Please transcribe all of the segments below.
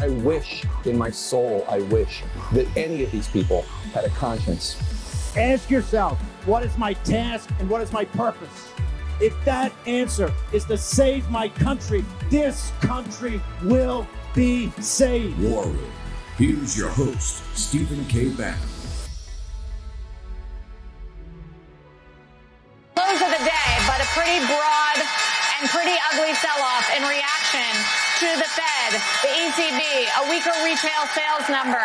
I wish in my soul, I wish that any of these people had a conscience. Ask yourself, what is my task and what is my purpose? If that answer is to save my country, this country will be saved. War Room. Here's your host, Stephen K. Bannon. Close of the day, but a pretty broad and pretty ugly sell-off in reaction to the Fed, the ECB, a weaker retail sales number,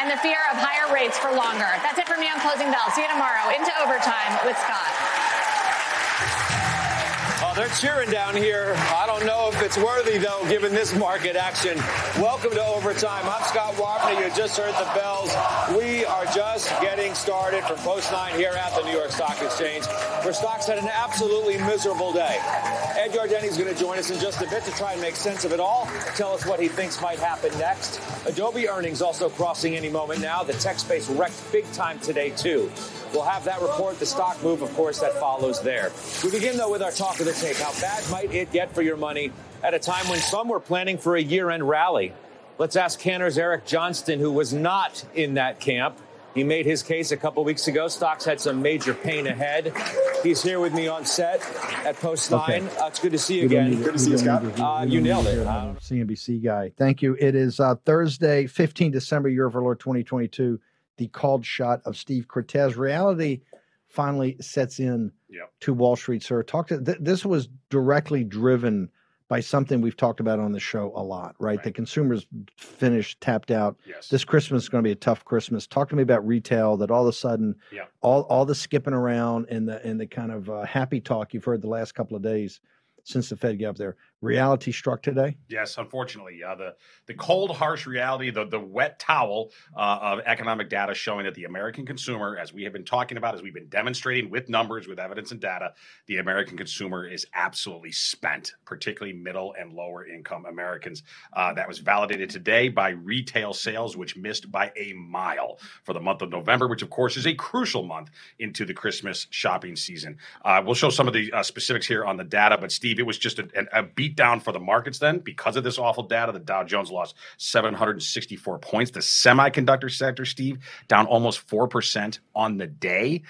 and the fear of higher rates for longer. That's it for me on Closing Bell. See you tomorrow into Overtime with Scott. They're cheering down here. I don't know if it's worthy, though, given this market action. Welcome to Overtime. I'm Scott Wapner. You just heard the bells. We are just getting started from Post 9 here at the New York Stock Exchange, where stocks had an absolutely miserable day. Ed Yardeni is going to join us in just a bit to try and make sense of it all, tell us what he thinks might happen next. Adobe earnings also crossing any moment now. The tech space wrecked big time today, too. We'll have that report, the stock move, of course, that follows there. We begin, though, with our talk of the tape. How bad might it get for your money at a time when some were planning for a year-end rally? Let's ask Cantor's Eric Johnston, who was not in that camp. He made his case a couple weeks ago. Stocks had some major pain ahead. He's here with me on set at Post 9. Okay. It's good to see you again. Good to see you, Scott. You nailed it. CNBC guy. Thank you. It is Thursday, 15 December, year of our Lord 2022. The called shot of Steve Cortez. Reality finally sets in to Wall Street, sir. This was directly driven by something we've talked about on the show a lot, right? The consumers finished, tapped out. Yes. This Christmas is going to be a tough Christmas. Talk to me about retail, that all of a sudden, all the skipping around and the kind of happy talk you've heard the last couple of days since the Fed got up there. Reality struck today? Yes, unfortunately. The cold, harsh reality, the wet towel of economic data showing that the American consumer, as we have been talking about, as we've been demonstrating with numbers, with evidence and data, the American consumer is absolutely spent, particularly middle and lower income Americans. That was validated today by retail sales, which missed by a mile for the month of November, which, of course, is a crucial month into the Christmas shopping season. We'll show some of the specifics here on the data, but, Steve, it was just a beat down for the markets then because of this awful data. The Dow Jones lost 764 points. The semiconductor sector, Steve, down almost 4% on the day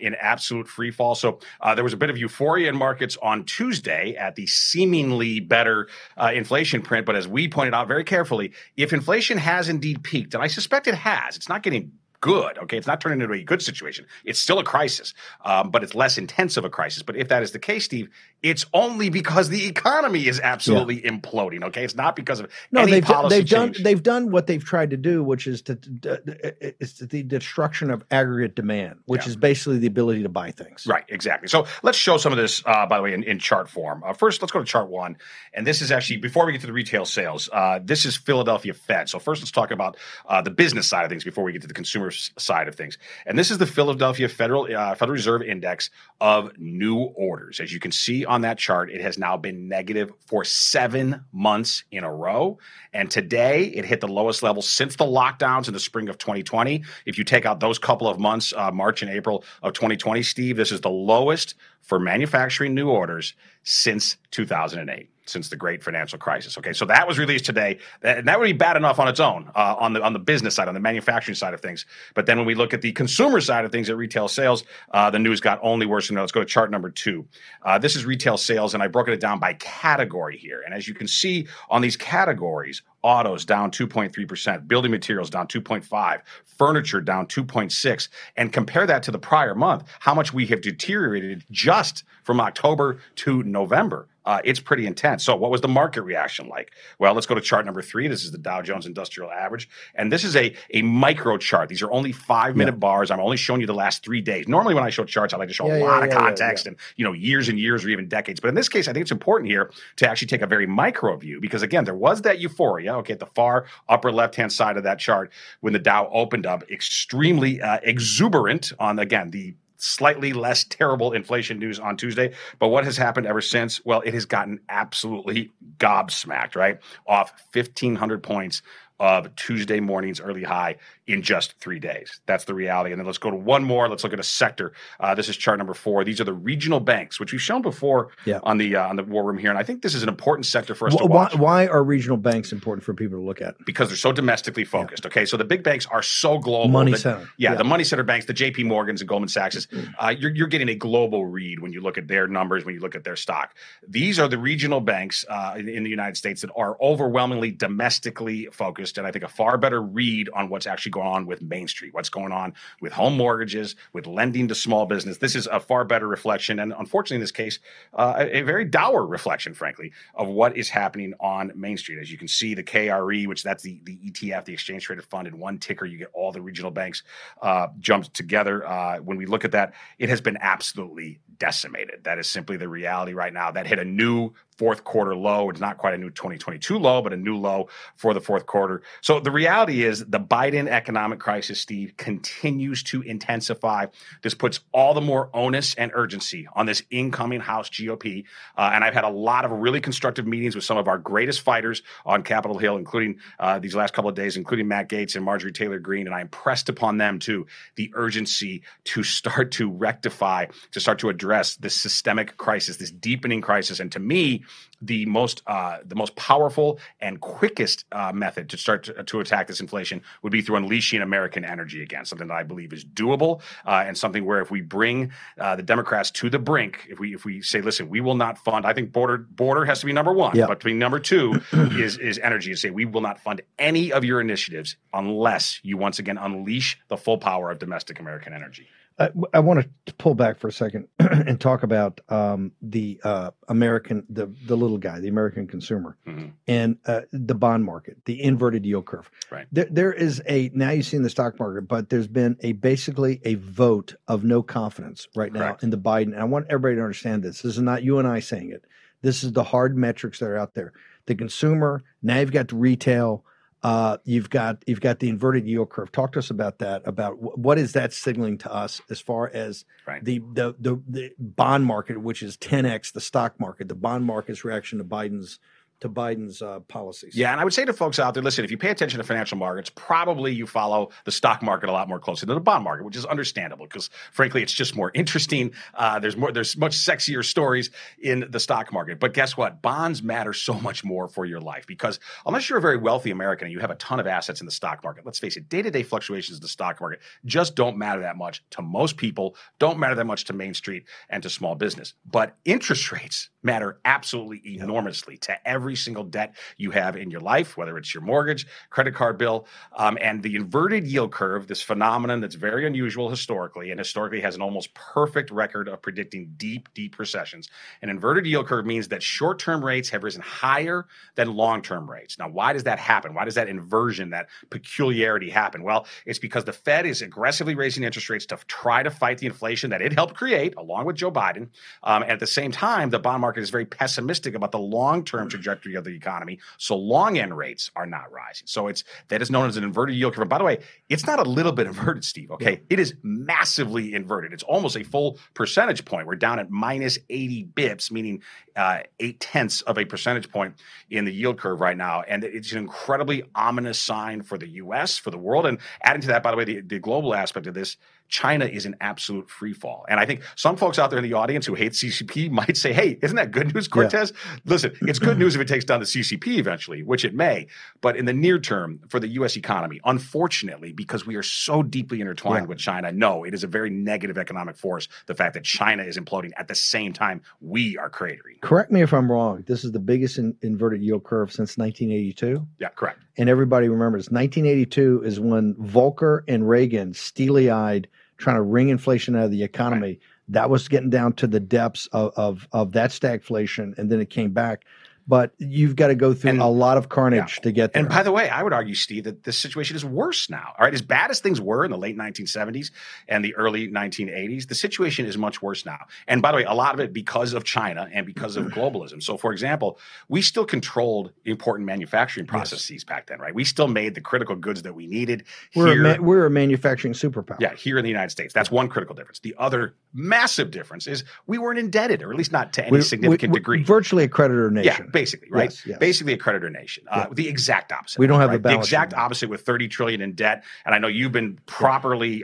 in absolute free fall. So there was a bit of euphoria in markets on Tuesday at the seemingly better inflation print. But as we pointed out very carefully, if inflation has indeed peaked, and I suspect it has, it's not getting good. Okay. It's not turning into a good situation. It's still a crisis, but it's less intense of a crisis. But if that is the case, Steve, it's only because the economy is absolutely imploding. Okay. It's not because of any policy change. They've done what they've tried to do, which is the destruction of aggregate demand, which is basically the ability to buy things. Right. Exactly. So let's show some of this, by the way, in chart form. First, let's go to chart one. And this is actually, before we get to the retail sales, this is Philadelphia Fed. So first, let's talk about the business side of things before we get to the consumer side of things. And this is the Philadelphia Federal Reserve Index of new orders. As you can see on that chart, it has now been negative for 7 months in a row. And today it hit the lowest level since the lockdowns in the spring of 2020. If you take out those couple of months, March and April of 2020, Steve, this is the lowest for manufacturing new orders since 2008. Since the great financial crisis. Okay, so that was released today. And that would be bad enough on its own, on the business side, on the manufacturing side of things. But then when we look at the consumer side of things at retail sales, the news got only worse from there. Let's go to chart number two. This is retail sales, and I've broken it down by category here. And as you can see on these categories, autos down 2.3%, building materials down 2.5%, furniture down 2.6%. And compare that to the prior month, how much we have deteriorated just from October to November. It's pretty intense. So what was the market reaction like? Well, let's go to chart number 3. This is the Dow Jones Industrial Average. And this is a micro chart. These are only 5-minute bars. I'm only showing you the last 3 days. Normally when I show charts, I like to show a lot of context and, you know, years and years or even decades. But in this case, I think it's important here to actually take a very micro view because, again, there was that euphoria, okay, at the far upper left-hand side of that chart when the Dow opened up, extremely exuberant on, again, the slightly less terrible inflation news on Tuesday. But what has happened ever since? Well, it has gotten absolutely gobsmacked, right? Off 1,500 points of Tuesday morning's early high in just 3 days. That's the reality. And then let's go to one more. Let's look at a sector. This is chart number 4. These are the regional banks, which we've shown before on the War Room here. And I think this is an important sector for us to watch. Why are regional banks important for people to look at? Because they're so domestically focused. Okay, so the big banks are so global. Money center. Yeah, the money center banks, the J.P. Morgans and Goldman Sachs. You're getting a global read when you look at their numbers, when you look at their stock. These are the regional banks in the United States that are overwhelmingly domestically focused. And I think a far better read on what's actually going on with Main Street, what's going on with home mortgages, with lending to small business. This is a far better reflection. And unfortunately, in this case, a very dour reflection, frankly, of what is happening on Main Street. As you can see, the KRE, which that's the ETF, the exchange traded fund, in one ticker, you get all the regional banks jumped together. When we look at that, it has been absolutely decimated. That is simply the reality right now. That hit a new fourth quarter low. It's not quite a new 2022 low, but a new low for the fourth quarter. So the reality is the Biden economic crisis, Steve, continues to intensify. This puts all the more onus and urgency on this incoming House GOP. And I've had a lot of really constructive meetings with some of our greatest fighters on Capitol Hill, including these last couple of days, including Matt Gaetz and Marjorie Taylor Greene. And I impressed upon them, too, the urgency to start to rectify, to start to address this systemic crisis, this deepening crisis. And to me, the most powerful and quickest method to start to attack this inflation would be through unleashing American energy again, something that I believe is doable and something where if we bring the Democrats to the brink, if we say, listen, we will not fund, I think border has to be number one, but to be number two is energy, and say we will not fund any of your initiatives unless you once again unleash the full power of domestic American energy. I want to pull back for a second and talk about the little guy, the American consumer, and the bond market, the inverted yield curve. Right. There is now you've seen the stock market, but there's been basically a vote of no confidence right now in the Biden. And I want everybody to understand this. This is not you and I saying it. This is the hard metrics that are out there. The consumer, now you've got retail. You've got the inverted yield curve. Talk to us about that. About what is that signaling to us as far as the bond market, which is 10x the stock market, the bond market's reaction to Biden's policies. Yeah, and I would say to folks out there, listen, if you pay attention to financial markets, probably you follow the stock market a lot more closely than the bond market, which is understandable because, frankly, it's just more interesting. There's much sexier stories in the stock market. But guess what? Bonds matter so much more for your life because unless you're a very wealthy American and you have a ton of assets in the stock market, let's face it, day-to-day fluctuations in the stock market just don't matter that much to most people, don't matter that much to Main Street and to small business. But interest rates matter absolutely enormously to every single debt you have in your life, whether it's your mortgage, credit card bill, and the inverted yield curve, this phenomenon that's very unusual historically and historically has an almost perfect record of predicting deep, deep recessions. An inverted yield curve means that short-term rates have risen higher than long-term rates. Now, why does that happen? Why does that inversion, that peculiarity happen? Well, it's because the Fed is aggressively raising interest rates to try to fight the inflation that it helped create along with Joe Biden. At the same time, the bond market is very pessimistic about the long-term trajectory of the economy, so long end rates are not rising. So that is known as an inverted yield curve. And by the way, it's not a little bit inverted, Steve, okay? Yeah. It is massively inverted. It's almost a full percentage point. We're down at minus 80 bips, meaning 0.8 of a percentage point in the yield curve right now. And it's an incredibly ominous sign for the U.S., for the world. And adding to that, by the way, the global aspect of this, China is in absolute free fall. And I think some folks out there in the audience who hate CCP might say, hey, isn't that good news, Cortez? Yeah. Listen, it's good news if it takes down the CCP eventually, which it may. But in the near term for the U.S. economy, unfortunately, because we are so deeply intertwined with China, no, it is a very negative economic force, the fact that China is imploding at the same time we are cratering. Correct me if I'm wrong. This is the biggest inverted yield curve since 1982. Yeah, correct. And everybody remembers 1982 is when Volcker and Reagan, steely-eyed, trying to wring inflation out of the economy. That was getting down to the depths of that stagflation, and then it came back. But you've got to go through a lot of carnage to get there. And by the way, I would argue, Steve, that this situation is worse now. All right, as bad as things were in the late 1970s and the early 1980s, the situation is much worse now. And by the way, a lot of it because of China and because of globalism. So, for example, we still controlled important manufacturing processes back then, right? We still made the critical goods that we needed. We're a manufacturing superpower. Yeah, here in the United States. That's one critical difference. The other massive difference is we weren't indebted, or at least not to any significant degree. Virtually a creditor nation. Yeah. Basically, right? Yes, yes. Basically a creditor nation. The exact opposite. We don't have the exact opposite with $30 trillion in debt. And I know you've been properly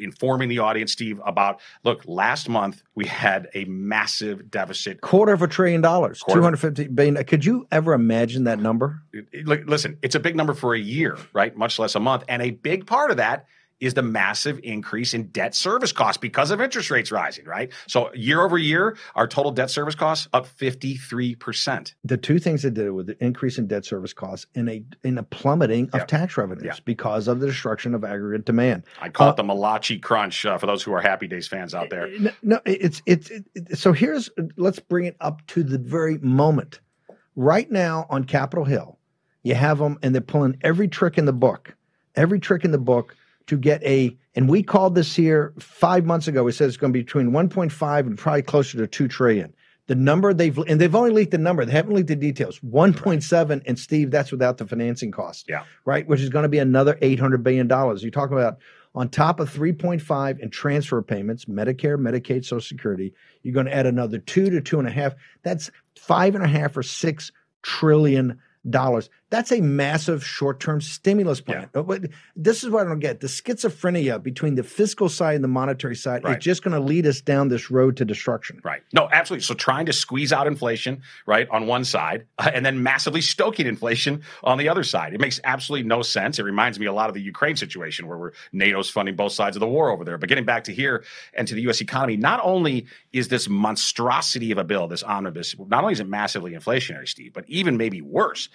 informing the audience, Steve, about, look, last month we had a massive deficit. $250 billion. $250 billion. Could you ever imagine that number? Listen, it's a big number for a year, right? Much less a month. And a big part of that is the massive increase in debt service costs because of interest rates rising, right? So year over year, our total debt service costs up 53%. The two things that did it were the increase in debt service costs and a plummeting of tax revenues because of the destruction of aggregate demand. I call it the Malachi crunch for those who are Happy Days fans out there. So let's bring it up to the very moment. Right now on Capitol Hill, you have them and they're pulling every trick in the book to get and we called this here 5 months ago. We said it's going to be between 1.5 and probably closer to 2 trillion. The number they've only leaked the number. They haven't leaked the details. 1.7, and Steve, that's without the financing cost, right? Which is going to be another $800 billion. You talk about on top of 3.5 in transfer payments, Medicare, Medicaid, Social Security, you're going to add another 2 to 2.5. That's $5.5 or $6 trillion. That's a massive short-term stimulus plan. Yeah. This is what I don't get. The schizophrenia between the fiscal side and the monetary side is just going to lead us down this road to destruction. Right. No, absolutely. So trying to squeeze out inflation, right, on one side, and then massively stoking inflation on the other side. It makes absolutely no sense. It reminds me a lot of the Ukraine situation where NATO's funding both sides of the war over there. But getting back to here and to the U.S. economy, not only is this monstrosity of a bill, this omnibus, not only is it massively inflationary, Steve, but even maybe worse,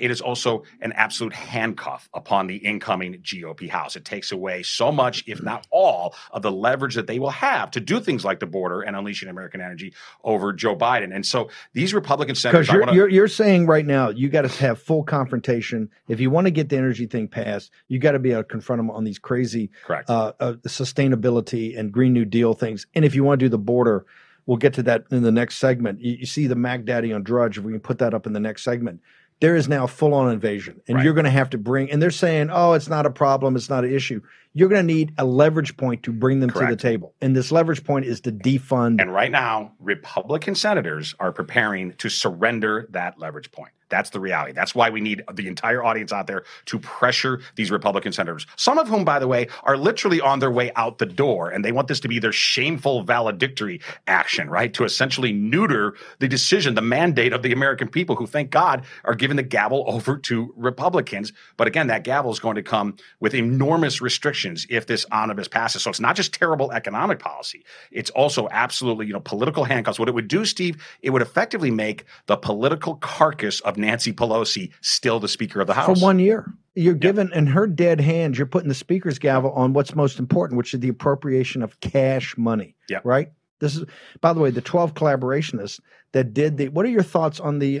it is also an absolute handcuff upon the incoming GOP House. It takes away so much, if not all, of the leverage that they will have to do things like the border and unleashing American energy over Joe Biden. And so these Republican senators... Because you're saying right now you got to have full confrontation. If you want to get the energy thing passed, you got to be able to confront them on these crazy sustainability and Green New Deal things. And if you want to do the border... We'll get to that in the next segment. You see the Mac Daddy on Drudge. If we can put that up in the next segment. There is now full-on invasion, and you're going to have to bring – and they're saying, oh, it's not a problem. It's not an issue. You're going to need a leverage point to bring them to the table. And this leverage point is to defund. And right now, Republican senators are preparing to surrender that leverage point. That's the reality. That's why we need the entire audience out there to pressure these Republican senators, some of whom, by the way, are literally on their way out the door, and they want this to be their shameful valedictory action, right, to essentially neuter the decision, the mandate of the American people who, thank God, are giving the gavel over to Republicans. But again, that gavel is going to come with enormous restrictions if this omnibus passes. So it's not just terrible economic policy. It's also absolutely, political handcuffs. What it would do, Steve, it would effectively make the political carcass of Nancy Pelosi still the Speaker of the House. For 1 year. You're given in her dead hand, you're putting the speaker's gavel on what's most important, which is the appropriation of cash money, right? This is, by the way, the 12 collaborationists that did the – what are your thoughts on the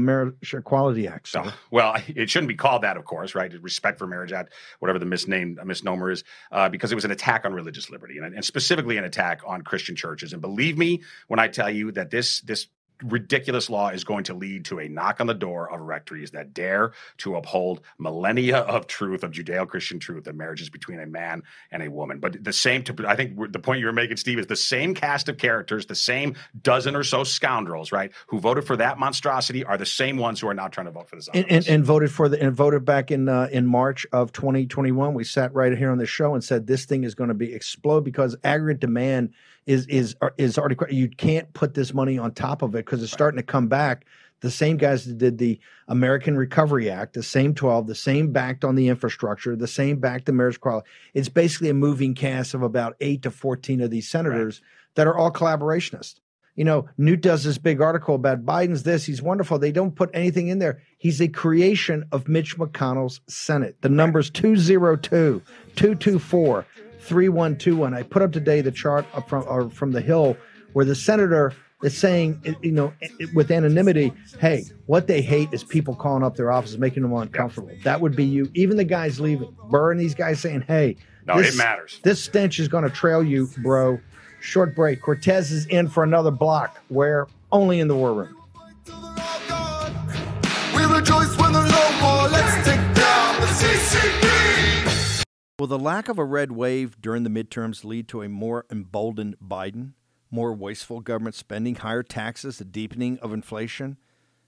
Marriage Equality Act? So? Well, it shouldn't be called that, of course, right? Respect for Marriage Act, whatever the misnomer is, because it was an attack on religious liberty and specifically an attack on Christian churches. And believe me when I tell you that this ridiculous law is going to lead to a knock on the door of rectories that dare to uphold millennia of truth, of Judeo-Christian truth, that marriage is between a man and a woman. But I think the point you were making, Steve, is the same cast of characters, the same dozen or so scoundrels, right, who voted for that monstrosity are the same ones who are now trying to vote for this. And voted back in March of 2021. We sat right here on the show and said this thing is going to be explode because aggregate demand is already, you can't put this money on top of it because it's starting to come back. The same guys that did the American Recovery Act, the same 12, the same backed on the infrastructure, the same backed the marriage quality. It's basically a moving cast of about 8 to 14 of these senators that are all collaborationists. Newt does this big article about Biden's this, he's wonderful. They don't put anything in there. He's a creation of Mitch McConnell's Senate. The number's 202, 224, 3121. I put up today the chart up from the Hill where the senator is saying, you know, with anonymity, hey, what they hate is people calling up their offices, making them uncomfortable. Yeah. That would be you. Even the guys leaving, Burr and these guys saying, hey, no, it matters. This stench is going to trail you, bro. Short break. Cortez is in for another block where only in the war room. We rejoice when there's no war. Let's take down the CCP. Will the lack of a red wave during the midterms lead to a more emboldened Biden? More wasteful government spending, higher taxes, the deepening of inflation?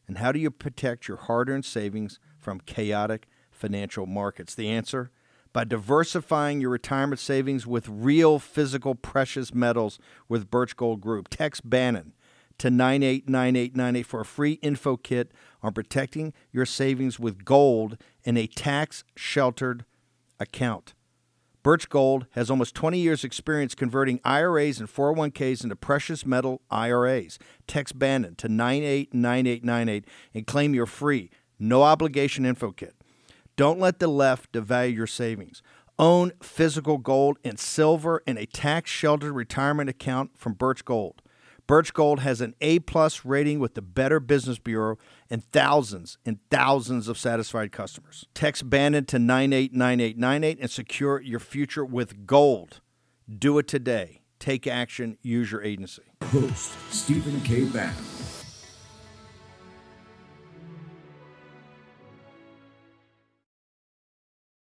And how do you protect your hard-earned savings from chaotic financial markets? The answer? By diversifying your retirement savings with real physical precious metals with Birch Gold Group. Text Bannon to 989898 for a free info kit on protecting your savings with gold in a tax-sheltered account. Birch Gold has almost 20 years' experience converting IRAs and 401ks into precious metal IRAs. Text Bannon to 989898 and claim your free, no-obligation info kit. Don't let the left devalue your savings. Own physical gold and silver in a tax-sheltered retirement account from Birch Gold. Birch Gold has an A-plus rating with the Better Business Bureau and thousands of satisfied customers. Text Bannon to 989898 and secure your future with gold. Do it today. Take action. Use your agency. Host Stephen K. Bannon.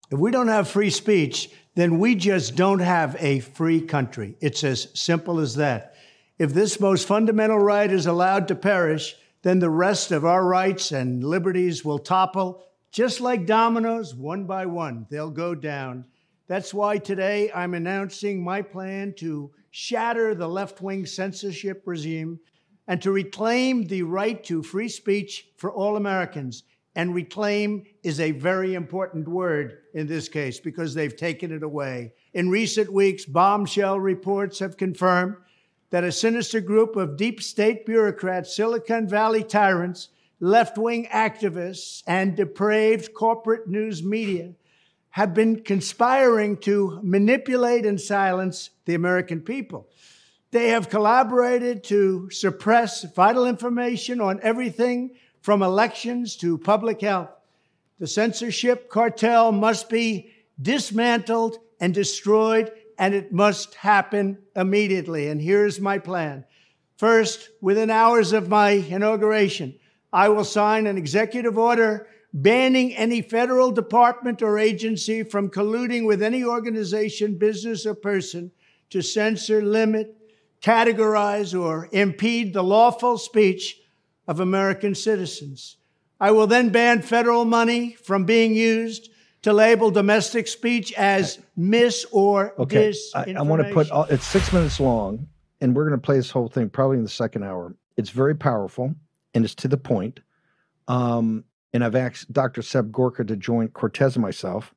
If we don't have free speech, then we just don't have a free country. It's as simple as that. If this most fundamental right is allowed to perish, then the rest of our rights and liberties will topple. Just like dominoes, one by one, they'll go down. That's why today I'm announcing my plan to shatter the left-wing censorship regime and to reclaim the right to free speech for all Americans. And reclaim is a very important word in this case because they've taken it away. In recent weeks, bombshell reports have confirmed that a sinister group of deep state bureaucrats, Silicon Valley tyrants, left-wing activists, and depraved corporate news media have been conspiring to manipulate and silence the American people. They have collaborated to suppress vital information on everything from elections to public health. The censorship cartel must be dismantled and destroyed, and it must happen immediately. And here's my plan. First, within hours of my inauguration, I will sign an executive order banning any federal department or agency from colluding with any organization, business, or person to censor, limit, categorize, or impede the lawful speech of American citizens. I will then ban federal money from being used to label domestic speech as mis or disinformation. I want to put, it's 6 minutes long, and we're going to play this whole thing probably in the second hour. It's very powerful, and it's to the point. And I've asked Dr. Seb Gorka to join Cortez and myself.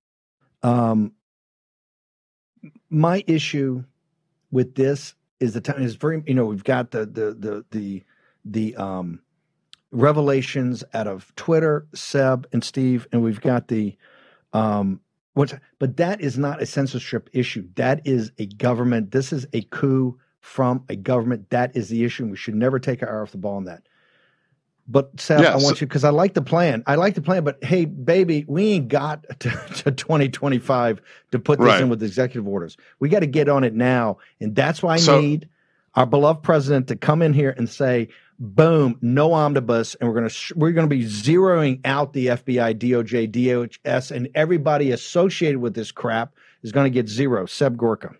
My issue with this is the time is very, you know, we've got the revelations out of Twitter, Seb and Steve, and we've got the but that is not a censorship issue. That is a government. This is a coup from a government. That is the issue. We should never take our eye off the ball on that. But Seth, yes. I want you, because I like the plan. I like the plan, but hey, baby, we ain't got to 2025 to put this right in with executive orders. We got to get on it now. And that's why I need our beloved president to come in here and say, boom, no omnibus, and we're going to be zeroing out the FBI, DOJ, DHS, and everybody associated with this crap is going to get zero. Seb Gorka.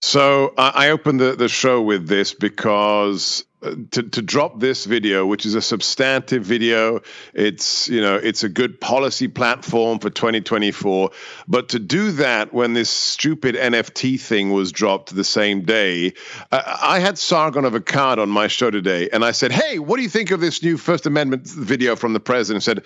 So I opened the show with this because to drop this video, which is a substantive video, it's a good policy platform for 2024. But to do that when this stupid NFT thing was dropped the same day, I had Sargon of Akkad on my show today, and I said, "Hey, what do you think of this new First Amendment video from the president?" He said,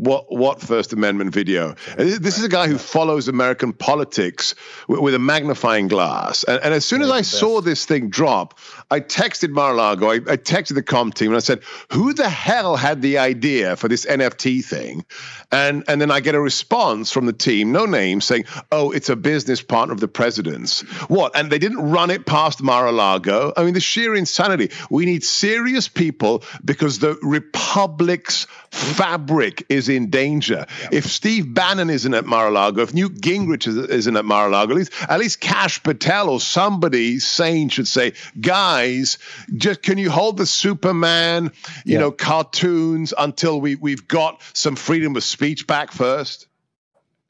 What First Amendment video? This is a guy who follows American politics with a magnifying glass. And as soon as I saw this thing drop, I texted Mar-a-Lago, I texted the comm team, and I said, who the hell had the idea for this NFT thing? And then I get a response from the team, no name, saying, oh, it's a business partner of the president's. What? And they didn't run it past Mar-a-Lago? I mean, the sheer insanity. We need serious people because the Republic's fabric is in danger. Yeah. If Steve Bannon isn't at Mar-a-Lago, if Newt Gingrich isn't at Mar-a-Lago, at least Kash Patel or somebody sane should say, guys, just can you hold the Superman, you know, cartoons until we've got some freedom of speech back first?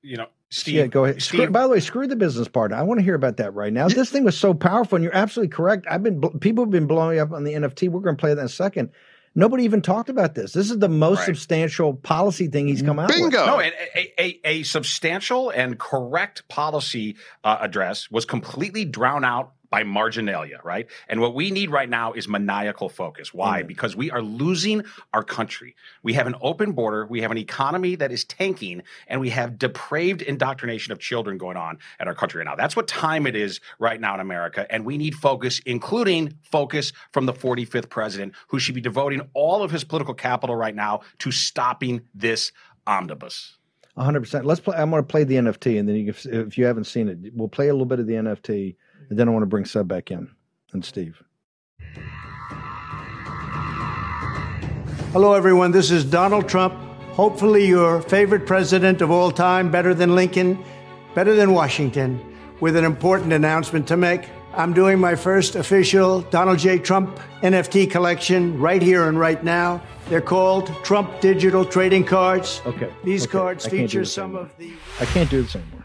You know, Steve. Yeah, go ahead. Steve. By the way, screw the business partner. I want to hear about that right now. This thing was so powerful, and you're absolutely correct. People have been blowing up on the NFT. We're going to play that in a second. Nobody even talked about this. This is the most substantial policy thing he's come out with. Bingo! No, a substantial and correct policy address was completely drowned out by marginalia, right? And what we need right now is maniacal focus. Why? Because we are losing our country. We have an open border. We have an economy that is tanking, and we have depraved indoctrination of children going on at our country right now. That's what time it is right now in America. And we need focus, including focus from the 45th president, who should be devoting all of his political capital right now to stopping this omnibus. 100%. Let's play. I'm going to play the NFT, and then if you haven't seen it, we'll play a little bit of the NFT. And then I want to bring Seb back in and Steve. Hello, everyone. This is Donald Trump, hopefully your favorite president of all time, better than Lincoln, better than Washington, with an important announcement to make. I'm doing my first official Donald J. Trump NFT collection right here and right now. They're called Trump Digital Trading Cards. Okay. These cards feature some of the... I can't do this anymore.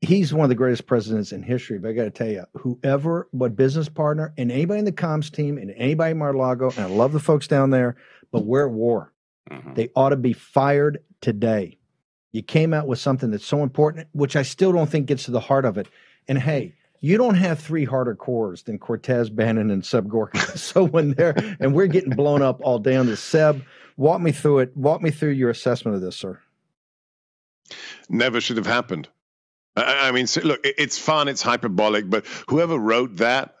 He's one of the greatest presidents in history, but I got to tell you, what business partner and anybody in the comms team and anybody in Mar-a-Lago, and I love the folks down there, but we're at war. Mm-hmm. They ought to be fired today. You came out with something that's so important, which I still don't think gets to the heart of it. And hey, you don't have three harder cores than Cortez, Bannon, and Seb Gorka. So when they're, and we're getting blown up all day on this. Seb, walk me through it. Walk me through your assessment of this, sir. Never should have happened. I mean, look, it's fun, it's hyperbolic, but whoever wrote that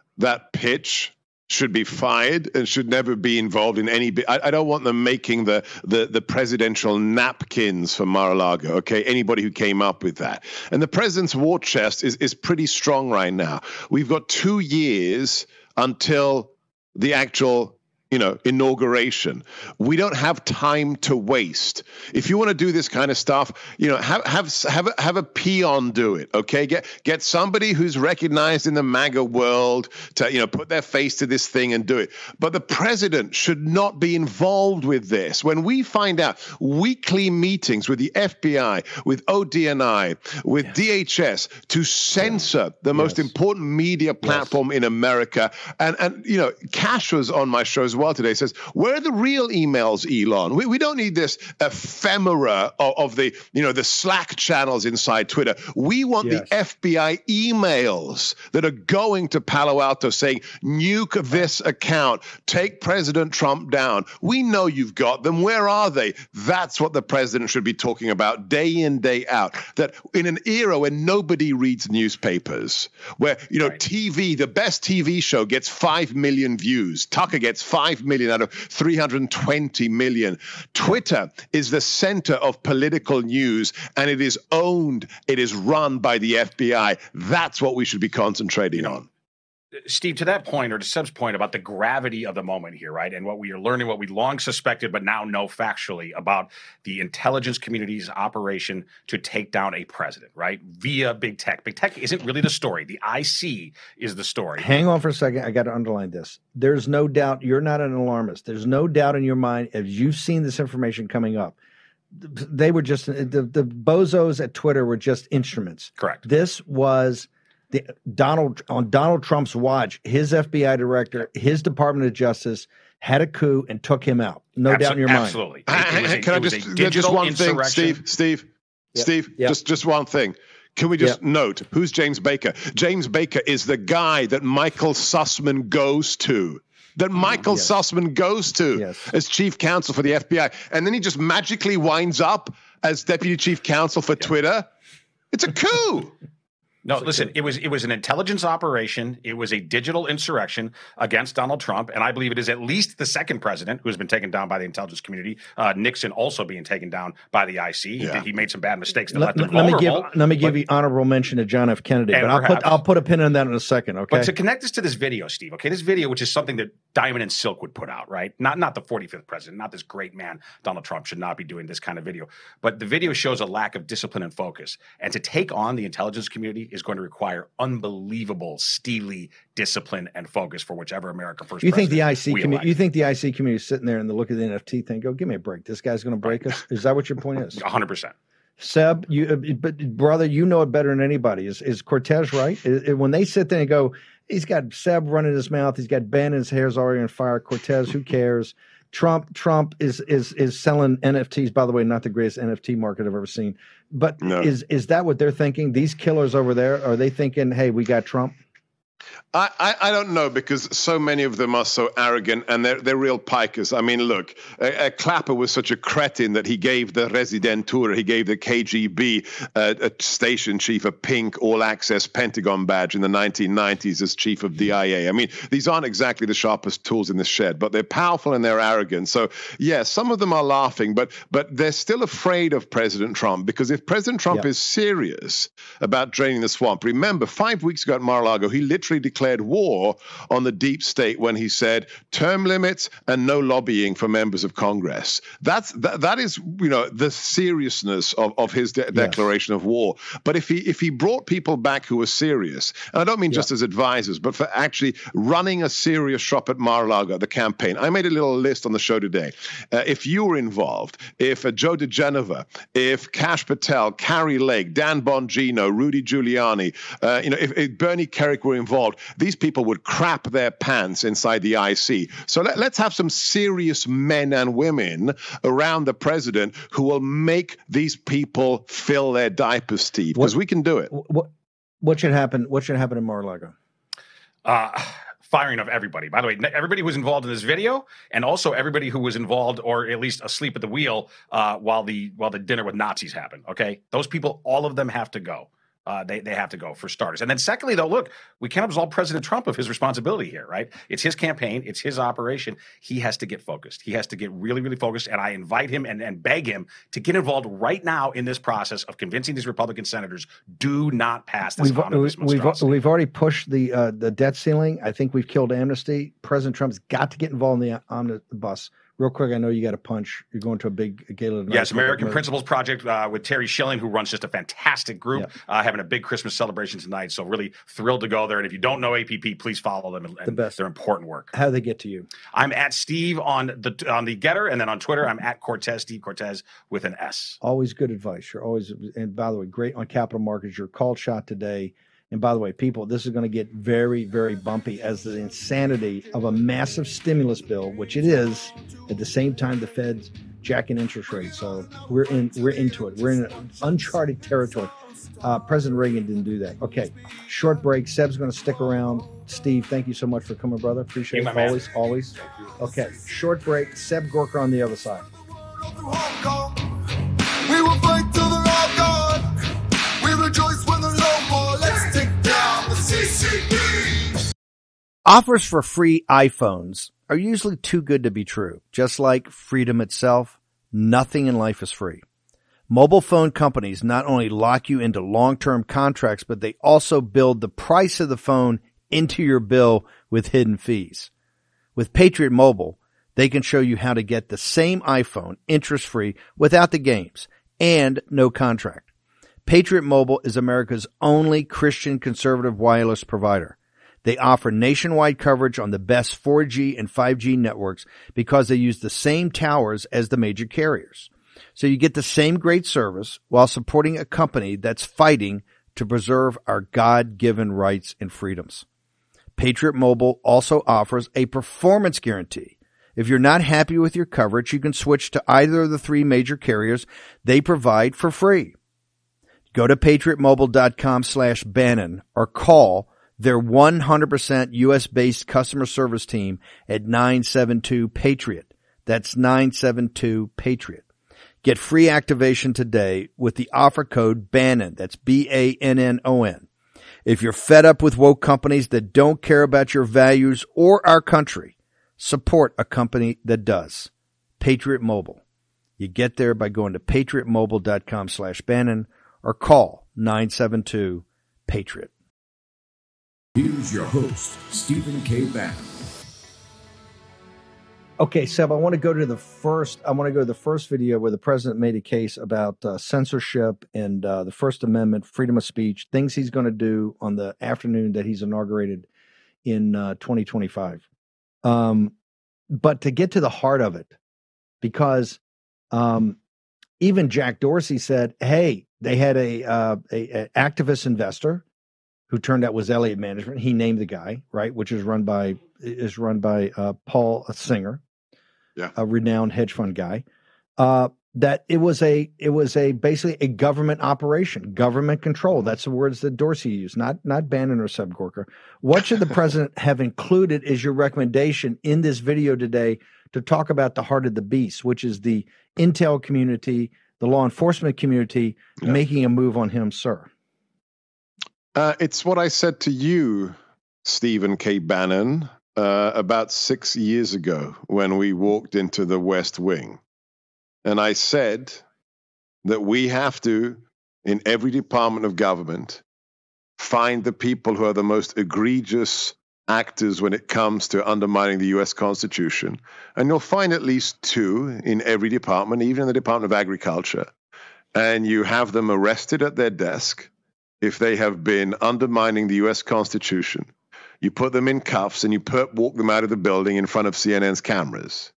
pitch should be fired and should never be involved in any. I don't want them making the presidential napkins for Mar-a-Lago. Okay, anybody who came up with that. And the president's war chest is pretty strong right now. We've got 2 years until the actual inauguration. We don't have time to waste. If you want to do this kind of stuff, have a peon do it. Okay, get somebody who's recognized in the MAGA world to put their face to this thing and do it. But the president should not be involved with this. When we find out weekly meetings with the FBI, with ODNI, with DHS to censor the most important media platform in America, and Kash was on my show as well today, says, where are the real emails, Elon? We don't need this ephemera of the the Slack channels inside Twitter. We want the FBI emails that are going to Palo Alto saying, nuke this account, take President Trump down. We know you've got them. Where are they? That's what the president should be talking about day in, day out. That in an era when nobody reads newspapers, where TV, the best TV show gets 5 million views. Tucker gets 5 million out of 320 million. Twitter is the center of political news, and it is owned, it is run by the FBI. That's what we should be concentrating on. Steve, to that point, or to Seb's point about the gravity of the moment here, right, and what we are learning, what we long suspected but now know factually about the intelligence community's operation to take down a president, right, via big tech. Big tech isn't really the story. The IC is the story. Hang on for a second. I got to underline this. There's no doubt you're not an alarmist. There's no doubt in your mind, as you've seen this information coming up, they were just – the bozos at Twitter were just instruments. Correct. This was – Donald Trump's watch, his FBI director, his Department of Justice had a coup and took him out. No doubt in your mind. Absolutely. Can I just one thing, Steve? Yep. Steve, yep. Just one thing. Can we just note who's James Baker? James Baker is the guy that Michael Sussman goes to. that Michael Sussman goes to as chief counsel for the FBI. And then he just magically winds up as deputy chief counsel for Twitter. It's a coup. No, listen, it was an intelligence operation. It was a digital insurrection against Donald Trump. And I believe it is at least the second president who has been taken down by the intelligence community. Nixon also being taken down by the IC. He made some bad mistakes. Let me give you honorable mention to John F. Kennedy. But I'll put a pin on that in a second. Okay. But to connect us to this video, Steve, okay, this video, which is something that Diamond and Silk would put out, right? Not the 45th president, not this great man, Donald Trump should not be doing this kind of video. But the video shows a lack of discipline and focus. And to take on the intelligence community is going to require unbelievable, steely discipline and focus for whichever American first. You think the IC community is sitting there and they look at the NFT thing, go, give me a break. This guy's going to break us. Is that what your point is? 100%. Seb, brother, you know it better than anybody. Is Cortez right? When they sit there and go, he's got Seb running his mouth. He's got Bannon, his hair's already on fire. Cortez, who cares? Trump is selling NFTs, by the way, not the greatest NFT market I've ever seen. But is that what they're thinking? These killers over there, are they thinking, hey, we got Trump? I don't know, because so many of them are so arrogant and they're real pikers. I mean, look, Clapper was such a cretin that he gave the Residentura, he gave the KGB a station chief a pink all-access Pentagon badge in the 1990s as chief of DIA. I mean, these aren't exactly the sharpest tools in the shed, but they're powerful and they're arrogant. So, some of them are laughing, but they're still afraid of President Trump, because if President Trump is serious about draining the swamp, remember, 5 weeks ago at Mar-a-Lago, he literally declared war on the deep state when he said term limits and no lobbying for members of Congress. That is, you know, the seriousness of his declaration of war. But if he brought people back who were serious, and I don't mean just as advisors, but for actually running a serious shop at Mar-a-Lago, the campaign. I made a little list on the show today. If you were involved, if Joe DeGeneva, if Kash Patel, Carrie Lake, Dan Bongino, Rudy Giuliani, if Bernie Kerik were involved, these people would crap their pants inside the IC. So let's have some serious men and women around the president who will make these people fill their diapers, Steve, because we can do it. What should happen? What should happen in Mar-a-Lago? Firing of everybody. By the way, everybody who was involved in this video, and also everybody who was involved or at least asleep at the wheel while the dinner with Nazis happened. Okay, those people, all of them, have to go. They have to go, for starters. And then secondly, though, look, we can't absolve President Trump of his responsibility here, right? It's his campaign. It's his operation. He has to get focused. He has to get really, really focused. And I invite him and beg him to get involved right now in this process of convincing these Republican senators, do not pass this. We've already pushed the debt ceiling. I think we've killed amnesty. President Trump's got to get involved in the omnibus. Real quick, I know you got a punch. You're going to a big gala tonight. Yes, American Principles Project with Terry Schilling, who runs just a fantastic group, having a big Christmas celebration tonight. So really thrilled to go there. And if you don't know APP, please follow them. And the best. They're important work. How do they get to you? I'm at Steve on the Getter. And then on Twitter, I'm at Cortez, Steve Cortez with an S. Always good advice. You're always, and by the way, great on capital markets. Your call shot today. And by the way, people, this is going to get very, very bumpy as the insanity of a massive stimulus bill, which it is, at the same time the Fed's jacking interest rates. So we're into it. We're in uncharted territory. President Reagan didn't do that. Okay, short break. Seb's going to stick around. Steve, thank you so much for coming, brother. Appreciate it. Always. Okay, short break. Seb Gorka on the other side. We will fight till the right God. We rejoice when there's no more. Offers for free iPhones are usually too good to be true. Just like freedom itself, nothing in life is free. Mobile phone companies not only lock you into long-term contracts, but they also build the price of the phone into your bill with hidden fees. With Patriot Mobile, they can show you how to get the same iPhone interest-free without the games and no contract. Patriot Mobile is America's only Christian conservative wireless provider. They offer nationwide coverage on the best 4G and 5G networks because they use the same towers as the major carriers. So you get the same great service while supporting a company that's fighting to preserve our God-given rights and freedoms. Patriot Mobile also offers a performance guarantee. If you're not happy with your coverage, you can switch to either of the three major carriers they provide for free. Go to patriotmobile.com/Bannon or call their 100% U.S.-based customer service team at 972-PATRIOT. That's 972-PATRIOT. Get free activation today with the offer code BANNON. That's B-A-N-N-O-N. If you're fed up with woke companies that don't care about your values or our country, support a company that does. Patriot Mobile. You get there by going to patriotmobile.com/Bannon or call 972-PATRIOT. Here's your host, Stephen K. Bannon. Okay, Seb, I want to go to the first video where the president made a case about censorship and the First Amendment, freedom of speech, things he's going to do on the afternoon that he's inaugurated in 2025. But to get to the heart of it, because even Jack Dorsey said, hey, they had a activist investor who turned out was Elliott Management. He named the guy, right, which is run by Paul Singer, a renowned hedge fund guy. That it was basically a government operation, government control. That's the words that Dorsey used, not Bannon or Seb Gorka. What should the president have included as your recommendation in this video today to talk about the heart of the beast, which is the intel community, the law enforcement community making a move on him, sir? It's what I said to you, Stephen K. Bannon, about 6 years ago when we walked into the West Wing. And I said that we have to, in every department of government, find the people who are the most egregious actors when it comes to undermining the U.S. Constitution. And you'll find at least two in every department, even in the Department of Agriculture. And you have them arrested at their desk if they have been undermining the U.S. Constitution. You put them in cuffs and you walk them out of the building in front of CNN's cameras.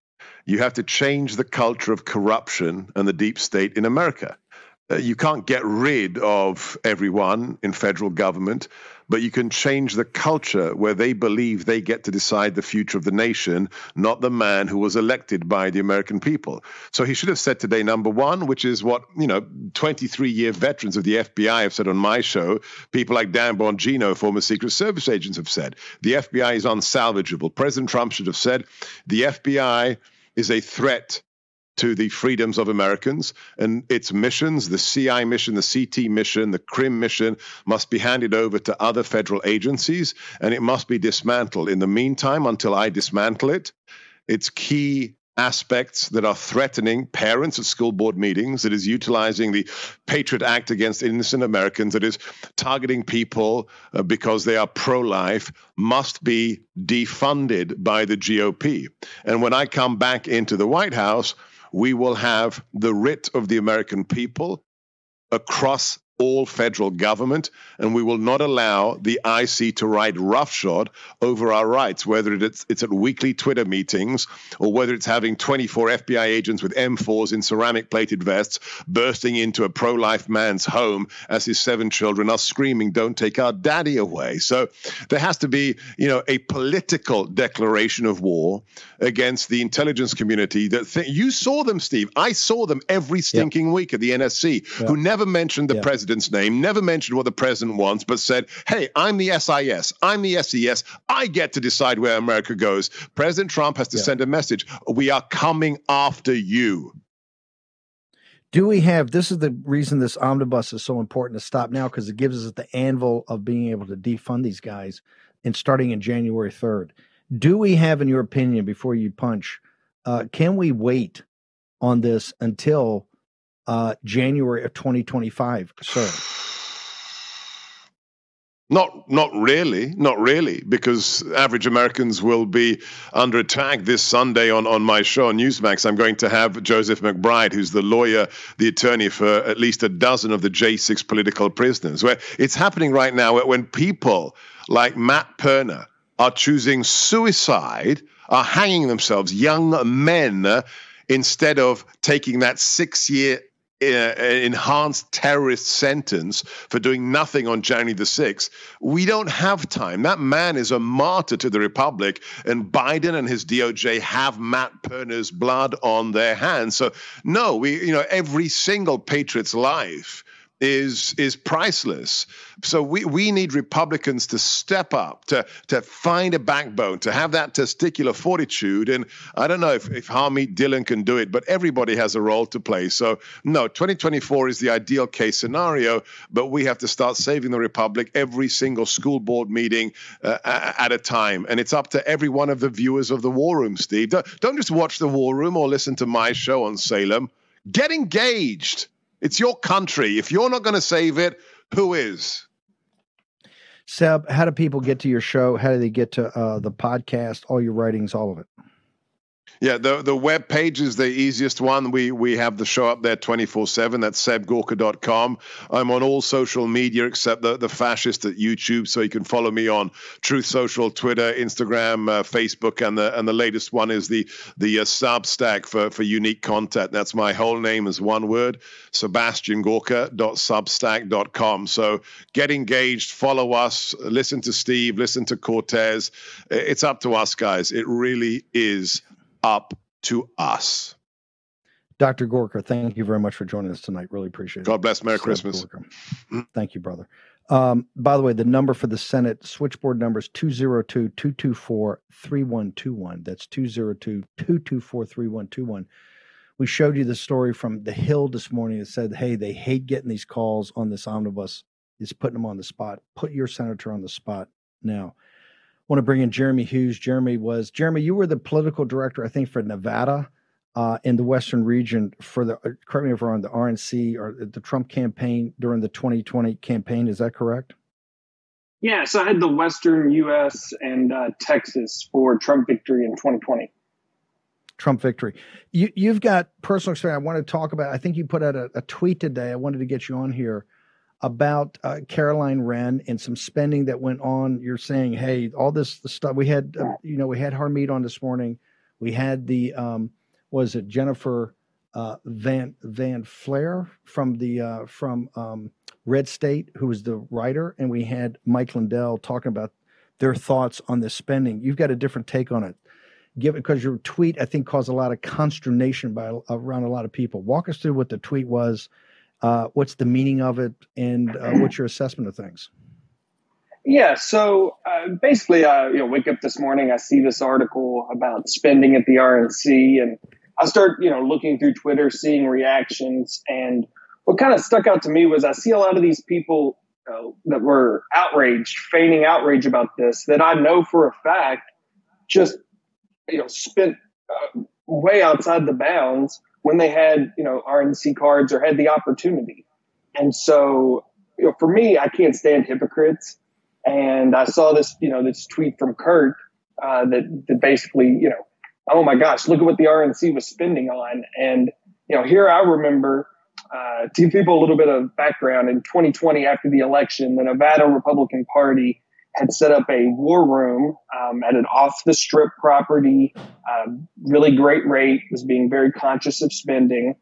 You have to change the culture of corruption and the deep state in America. You can't get rid of everyone in federal government, but you can change the culture where they believe they get to decide the future of the nation, not the man who was elected by the American people. So he should have said today, number one, which is what 23-year veterans of the FBI have said on my show. People like Dan Bongino, former Secret Service agents, have said, the FBI is unsalvageable. President Trump should have said, the FBI is a threat to the freedoms of Americans, and its missions, the CI mission, the CT mission, the CRIM mission, must be handed over to other federal agencies, and it must be dismantled. In the meantime, until I dismantle it, its key aspects that are threatening parents at school board meetings, that is utilizing the Patriot Act against innocent Americans, that is targeting people because they are pro-life, must be defunded by the GOP. And when I come back into the White House, we will have the writ of the American people across all federal government, and we will not allow the IC to ride roughshod over our rights, whether it's at weekly Twitter meetings or whether it's having 24 FBI agents with M4s in ceramic-plated vests bursting into a pro-life man's home as his 7 children are screaming, "Don't take our daddy away." So there has to be, a political declaration of war against the intelligence community. You saw them, Steve. I saw them every stinking week at the NSC, who never mentioned the president. Name, never mentioned what the president wants, but said, hey, I'm the SIS, I'm the SES, I get to decide where America goes. President Trump has to send a message. We are coming after you. This is the reason this omnibus is so important to stop now, because it gives us the anvil of being able to defund these guys, and starting in January 3rd. Do we have, in your opinion, before you punch, can we wait on this until January of 2025, sir? Not really, because average Americans will be under attack this Sunday on my show on Newsmax. I'm going to have Joseph McBride, who's the lawyer, the attorney for at least a dozen of the J6 political prisoners. Where it's happening right now, when people like Matt Perna are choosing suicide, are hanging themselves, young men, instead of taking that 6-year enhanced terrorist sentence for doing nothing on January the 6th. We don't have time. That man is a martyr to the republic, and Biden and his DOJ have Matt Perna's blood on their hands. So no, every single patriot's life is priceless. So we need Republicans to step up, to find a backbone, to have that testicular fortitude. And I don't know if Harmeet Dhillon can do it, but everybody has a role to play. So no, 2024 is the ideal case scenario, but we have to start saving the Republic every single school board meeting at a time. And it's up to every one of the viewers of The War Room, Steve. Don't just watch The War Room or listen to my show on Salem. Get engaged. It's your country. If you're not going to save it, who is? Seb, how do people get to your show? How do they get to the podcast, all your writings, all of it? Yeah, the web page is the easiest one. We have the show up there 24/7. That's sebgorka.com. I'm on all social media except the fascist at YouTube. So you can follow me on Truth Social, Twitter, Instagram, Facebook, and the latest one is the Substack for unique content. That's my whole name as one word: sebastiangorka.substack.com. So get engaged, follow us, listen to Steve, listen to Cortez. It's up to us, guys. It really is up to us. Dr. Gorka, thank you very much for joining us tonight. Really appreciate it. God bless. Merry Christmas. Thank you, brother. By the way, the number for the Senate switchboard number is 202-224-3121. That's 202-224-3121. We showed you the story from The Hill this morning that said, hey, they hate getting these calls on this omnibus. It's putting them on the spot. Put your senator on the spot now. Want to bring in Jeremy Hughes. Jeremy, you were the political director, I think, for Nevada in the Western region for the, correct me if I'm wrong, the RNC or the Trump campaign during the 2020 campaign. Is that correct? Yeah. So I had the Western U.S. and Texas for Trump Victory in 2020. Trump Victory. You've got personal experience I want to talk about. I think you put out a tweet today. I wanted to get you on here about Caroline Wren and some spending that went on. You're saying, hey, all this stuff we had, we had Harmeet on this morning. We had the, was it Jennifer Van Flair from the, Red State, who was the writer. And we had Mike Lindell talking about their thoughts on this spending. You've got a different take on it. Give it, because your tweet, I think, caused a lot of consternation around a lot of people. Walk us through what the tweet was. What's the meaning of it, and what's your assessment of things? Yeah, so basically, wake up this morning, I see this article about spending at the RNC, and I start, looking through Twitter, seeing reactions, and what kind of stuck out to me was I see a lot of these people that were outraged, feigning outrage about this, that I know for a fact just, spent way outside the bounds when they had, RNC cards or had the opportunity. And so, for me, I can't stand hypocrites. And I saw this, this tweet from Kurt that basically, oh my gosh, look at what the RNC was spending on. And, here I remember, to give people a little bit of background, in 2020, after the election, the Nevada Republican Party had set up a war room at an off-the-strip property, really great rate, was being very conscious of spending.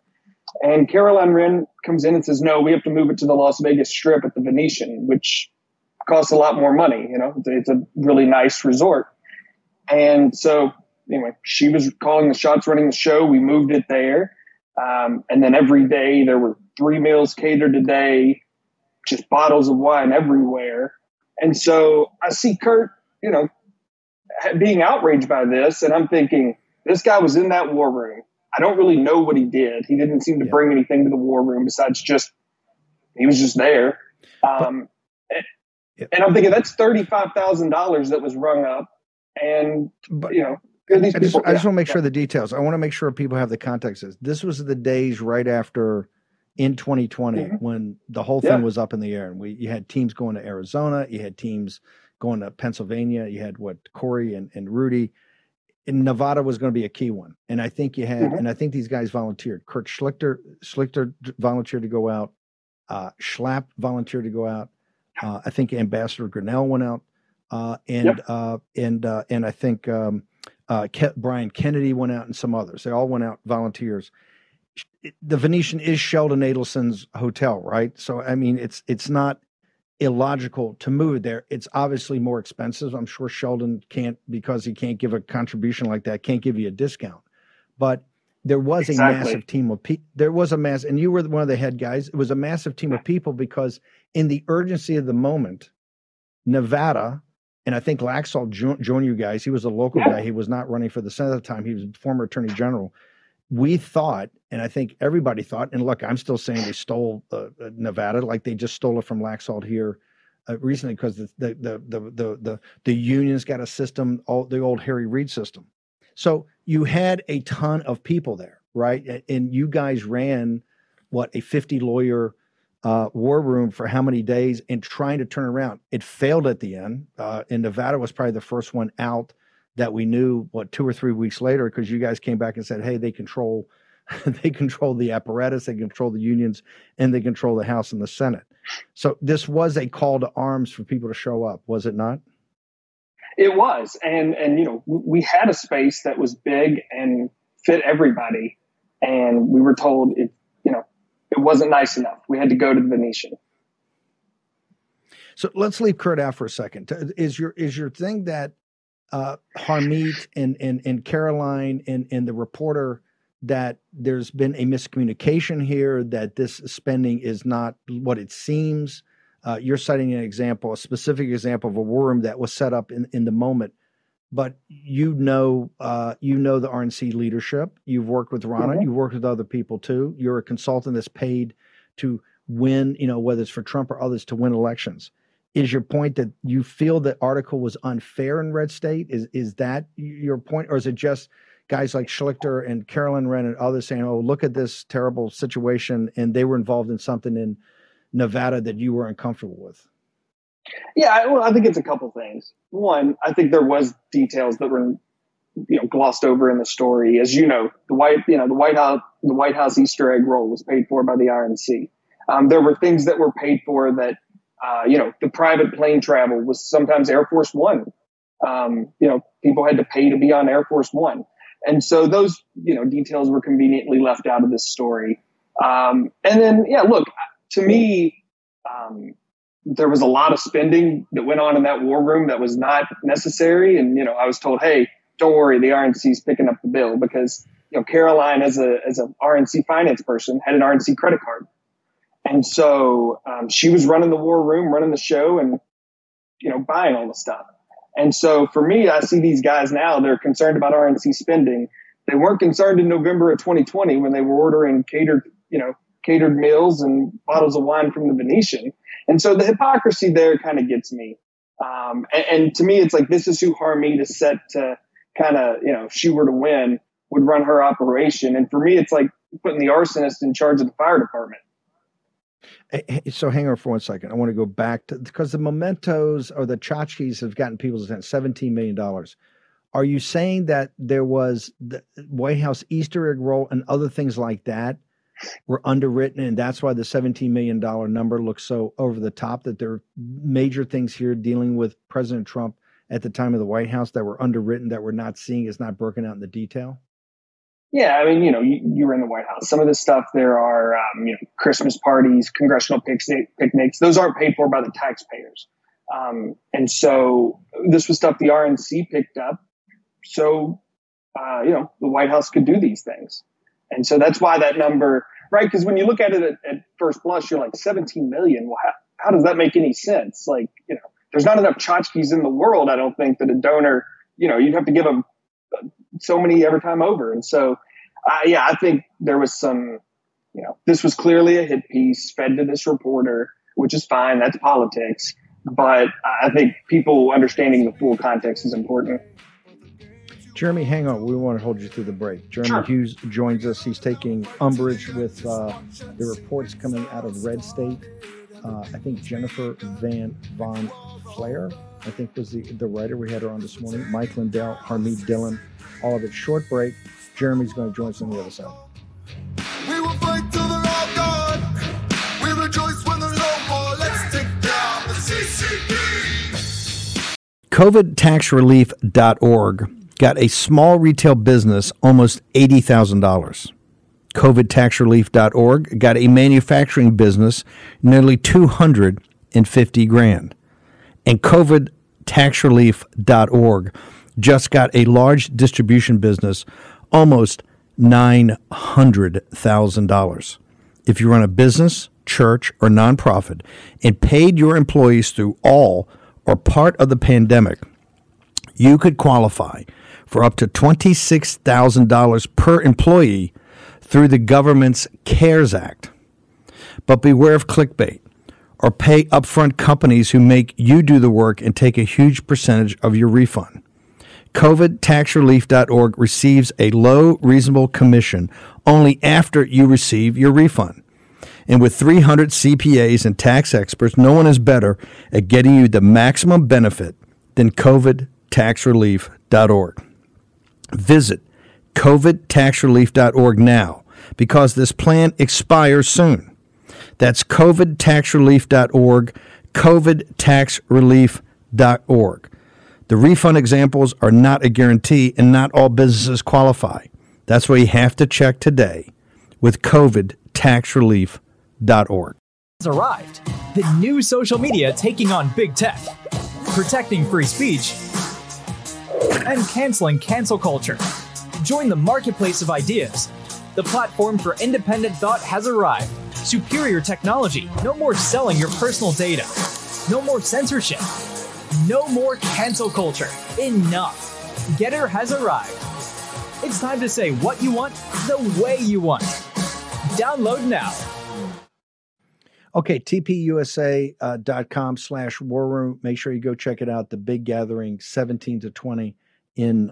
And Caroline Wren comes in and says, no, we have to move it to the Las Vegas Strip at the Venetian, which costs a lot more money. It's a really nice resort. And so anyway, she was calling the shots, running the show. We moved it there. And then every day there were 3 meals catered a day, just bottles of wine everywhere. And so I see Kurt, being outraged by this, and I'm thinking, this guy was in that war room. I don't really know what he did. He didn't seem to bring anything to the war room besides just, he was just there. And I'm thinking, that's $35,000 that was rung up. And, these people, I just want to make sure the details. I want to make sure people have the context. This was the days right after, in 2020, when the whole thing was up in the air, and you had teams going to Arizona, you had teams going to Pennsylvania, you had Corey and Rudy, and Nevada was going to be a key one. And I think you had, and I think these guys volunteered. Kurt Schlichter volunteered to go out. Schlapp volunteered to go out. I think Ambassador Grenell went out, and I think Brian Kennedy went out, and some others. They all went out, volunteers. The Venetian is Sheldon Adelson's hotel, right? So, I mean, it's not illogical to move it there. It's obviously more expensive. I'm sure Sheldon can't, because he can't give a contribution like that, can't give you a discount. But There was a massive team of people. There was a mass, and you were one of the head guys. It was a massive team of people because in the urgency of the moment, Nevada, and I think Laxalt joined you guys. He was a local guy. He was not running for the Senate at the time. He was a former attorney general. We thought, and I think everybody thought, and look, I'm still saying they stole Nevada, like they just stole it from Laxalt here recently, because the unions got a system, the old Harry Reid system. So you had a ton of people there, right? And you guys ran, what, a 50-lawyer war room for how many days and trying to turn around. It failed at the end, and Nevada was probably the first one out that we knew, what, 2 or 3 weeks later, because you guys came back and said, hey, they control the apparatus, they control the unions, and they control the House and the Senate. So this was a call to arms for people to show up, was it not? It was, and you know, we had a space that was big and fit everybody, and we were told it, you know, it wasn't nice enough. We had to go to the Venetian. So let's leave Kurt out for a second. Is your thing that Harmeet and Caroline and the reporter that there's been a miscommunication here, that this spending is not what it seems? You're citing an example, a specific example of a war room that was set up in the moment, but you know the RNC leadership. You've worked with Ronna. Mm-hmm. You've worked with other people too. You're a consultant that's paid to win, you know, whether it's for Trump or others, to win elections. Is your point that you feel the article was unfair in red state? Is that your point, or is it just guys like Schlichter and Caroline Wren and others saying, oh, look at this terrible situation, and they were involved in something in Nevada that you were uncomfortable with? Yeah, well, I think it's a couple things. One, I think there was details that were, you know, glossed over in the story. As you know, the White House Easter egg roll was paid for by the RNC. There were things that were paid for that, you know, the private plane travel was sometimes Air Force One. You know, people had to pay to be on Air Force One, and so those, you know, details were conveniently left out of this story. And then, yeah, look. To me, there was a lot of spending that went on in that war room that was not necessary. And, you know, I was told, hey, don't worry, the RNC is picking up the bill, because, you know, Caroline, as a RNC finance person, had an RNC credit card. And so she was running the war room, running the show, and, you know, buying all the stuff. And so for me, I see these guys now, they're concerned about RNC spending. They weren't concerned in November of 2020 when they were ordering catered meals and bottles of wine from the Venetian. And so the hypocrisy there kind of gets me. And to me, it's like, this is who Harmeet is set to kind of, you know, if she were to win, would run her operation. And for me, it's like putting the arsonist in charge of the fire department. So hang on for 1 second. I want to go back to, because the mementos or the tchotchkes have gotten people's attention, $17 million. Are you saying that there was the White House Easter egg roll and other things like that were underwritten, and that's why the $17 million number looks so over the top, that there are major things here dealing with President Trump at the time of the White House that were underwritten, that we're not seeing, is not broken out in the detail? Yeah, I mean, you know, you were in the White House. Some of this stuff, there are, you know, Christmas parties, congressional picnics. Those aren't paid for by the taxpayers. And so this was stuff the RNC picked up. So, you know, the White House could do these things. And so that's why that number, right? Because when you look at it at first blush, you're like, 17 million. Well, how does that make any sense? Like, you know, there's not enough tchotchkes in the world, I don't think, that a donor, you know, you'd have to give them so many every time over. And so, yeah, I think there was some, you know, this was clearly a hit piece fed to this reporter, which is fine. That's politics. But I think people understanding the full context is important. Jeremy, hang on. We want to hold you through the break. Jeremy Hughes joins us. He's taking umbrage with the reports coming out of red state. I think Jennifer Von Flair, I think, was the writer. We had her on this morning. Mike Lindell, Harmeet Dhillon, all of it. Short break. Jeremy's going to join us on the other side. We will fight till they're all gone. We rejoice when there's no war. Let's take down the CCP. COVIDTaxRelief.org got a small retail business almost $80,000. COVIDTaxRelief.org got a manufacturing business nearly $250,000. And COVIDTaxRelief.org just got a large distribution business almost $900,000. If you run a business, church, or nonprofit and paid your employees through all or part of the pandemic, you could qualify for up to $26,000 per employee through the government's CARES Act. But beware of clickbait or pay upfront companies who make you do the work and take a huge percentage of your refund. COVIDTaxRelief.org receives a low, reasonable commission only after you receive your refund. And with 300 CPAs and tax experts, no one is better at getting you the maximum benefit than COVIDTaxRelief.org. Visit COVIDTaxRelief.org now because this plan expires soon. That's COVIDTaxRelief.org, COVIDTaxRelief.org. The refund examples are not a guarantee and not all businesses qualify. That's why you have to check today with COVIDTaxRelief.org. Arrived. The new social media taking on big tech, protecting free speech, and canceling cancel culture. Join the marketplace of ideas. The platform for independent thought has arrived. Superior technology. No more selling your personal data. No more censorship. No more cancel culture. Enough. Getter has arrived. It's time to say what you want, the way you want. Download now. Okay, tpusa.com/warroom. Make sure you go check it out. The big gathering, 17 to 20 in